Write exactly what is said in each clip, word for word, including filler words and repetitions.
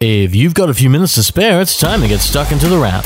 If you've got a few minutes to spare, it's time to get stuck into the wrap.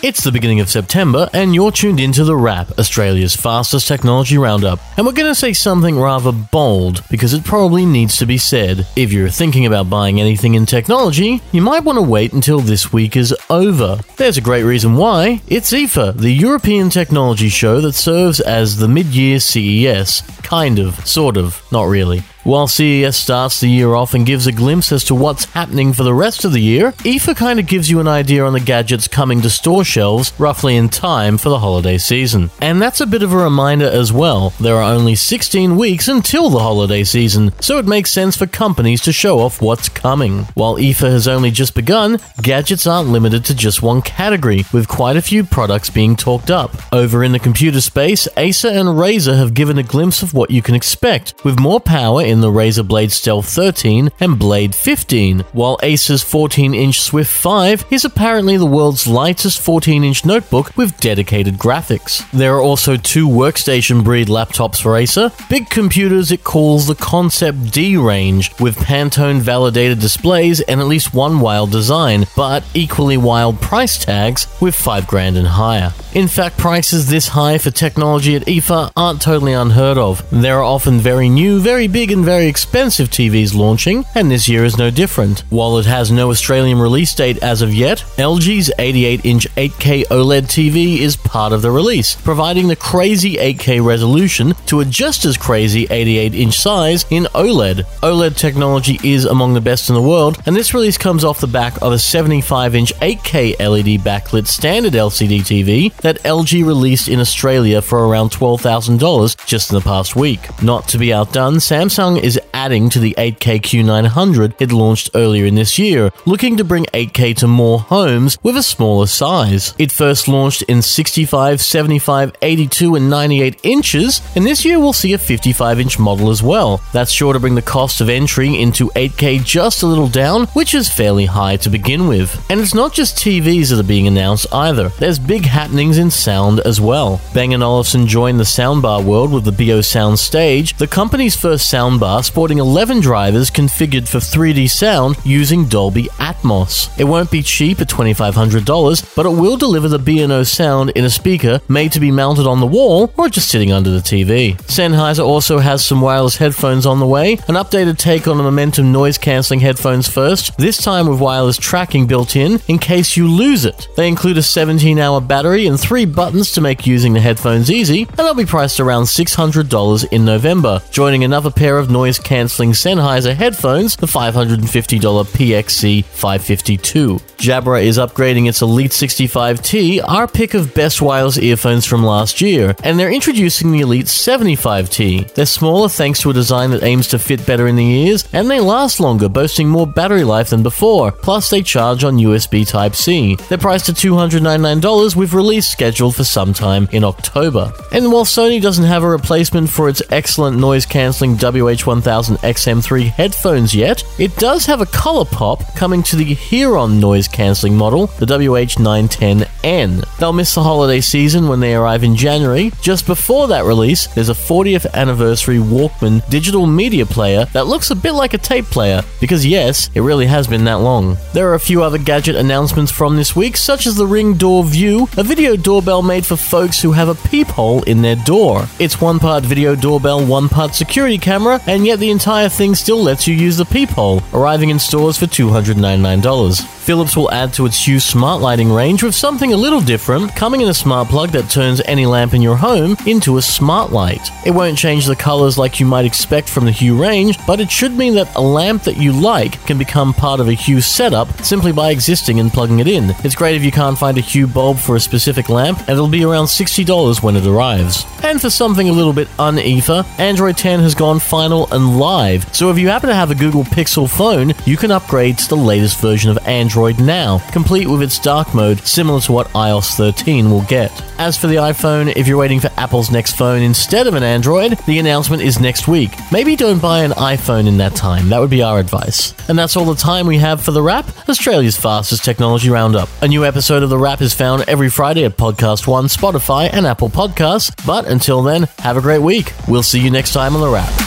It's the beginning of September and you're tuned into The Wrap, Australia's fastest technology roundup. And we're going to say something rather bold because it probably needs to be said. If you're thinking about buying anything in technology, you might want to wait until this week is over. There's a great reason why. It's I F A, the European technology show that serves as the mid-year C E S. Kind of, sort of, not really. While C E S starts the year off and gives a glimpse as to what's happening for the rest of the year, I F A kind of gives you an idea on the gadgets coming to store shelves roughly in time for the holiday season. And that's a bit of a reminder as well. There are only sixteen weeks until the holiday season, so it makes sense for companies to show off what's coming. While I F A has only just begun, gadgets aren't limited to just one category, with quite a few products being talked up. Over in the computer space, Acer and Razer have given a glimpse of what you can expect, with more power in the Razer Blade Stealth thirteen and Blade fifteen, while Acer's fourteen inch Swift five is apparently the world's lightest fourteen inch notebook with dedicated graphics. There are also two workstation breed laptops for Acer, big computers it calls the Concept D range, with Pantone validated displays and at least one wild design, but equally wild price tags with five grand and higher. In fact, prices this high for technology at I F A aren't totally unheard of. There are often very new, very big and very expensive T Vs launching, and this year is no different. While it has no Australian release date as of yet, L G's eighty-eight inch eight K OLED T V is part of the release, providing the crazy eight K resolution to a just as crazy eighty-eight inch size in OLED. OLED technology is among the best in the world, and this release comes off the back of a seventy-five inch eight K L E D backlit standard L C D T V that L G released in Australia for around twelve thousand dollars just in the past week. Not to be outdone, Samsung is adding to the eight K Q nine hundred it launched earlier in this year, looking to bring eight K to more homes with a smaller size. It first launched in sixty-five, seventy-five, eighty-two, and ninety-eight inches, and this year we'll see a fifty-five inch model as well. That's sure to bring the cost of entry into eight K just a little down, which is fairly high to begin with. And it's not just T Vs that are being announced either. There's big happenings in sound as well. Bang and Olufsen joined the soundbar world with the BeoSound Stage, the company's first soundbar bar sporting eleven drivers configured for three D sound using Dolby Atmos. It won't be cheap at twenty-five hundred dollars, but it will deliver the B and O sound in a speaker made to be mounted on the wall or just sitting under the T V. Sennheiser also has some wireless headphones on the way, an updated take on the Momentum noise-cancelling headphones first, this time with wireless tracking built in in case you lose it. They include a seventeen hour battery and three buttons to make using the headphones easy, and they'll be priced around six hundred dollars in November, joining another pair of noise-cancelling Sennheiser headphones, the five hundred fifty dollars P X C five fifty-two. Jabra is upgrading its Elite sixty-five T, our pick of best wireless earphones from last year, and they're introducing the Elite seventy-five T. They're smaller thanks to a design that aims to fit better in the ears, and they last longer, boasting more battery life than before, plus they charge on U S B Type-C. They're priced at two hundred ninety-nine dollars with release scheduled for sometime in October. And while Sony doesn't have a replacement for its excellent noise-cancelling W H one thousand X M three headphones yet, it does have a color pop coming to the Huron noise-cancelling model, the W H nine ten N. They'll miss the holiday season when they arrive in January. Just before that release, there's a fortieth anniversary Walkman digital media player that looks a bit like a tape player, because yes, it really has been that long. There are a few other gadget announcements from this week, such as the Ring Door View, a video doorbell made for folks who have a peephole in their door. It's one part video doorbell, one part security camera, and yet the entire thing still lets you use the peephole, arriving in stores for two hundred ninety-nine dollars. Philips will add to its Hue smart lighting range with something a little different, coming in a smart plug that turns any lamp in your home into a smart light. It won't change the colors like you might expect from the Hue range, but it should mean that a lamp that you like can become part of a Hue setup simply by existing and plugging it in. It's great if you can't find a Hue bulb for a specific lamp, and it'll be around sixty dollars when it arrives. And for something a little bit un-I F A, Android ten has gone final and live, so if you happen to have a Google Pixel phone, you can upgrade to the latest version of Android now, complete with its dark mode, similar to what iOS thirteen will get. As for the iPhone, if you're waiting for Apple's next phone instead of an Android, the announcement is next week. Maybe don't buy an iPhone in that time, that would be our advice. And that's all the time we have for The Wrap, Australia's fastest technology roundup. A new episode of The Wrap is found every Friday at Podcast One, Spotify, and Apple Podcasts, but until then, have a great week. We'll see you next time on The Wrap.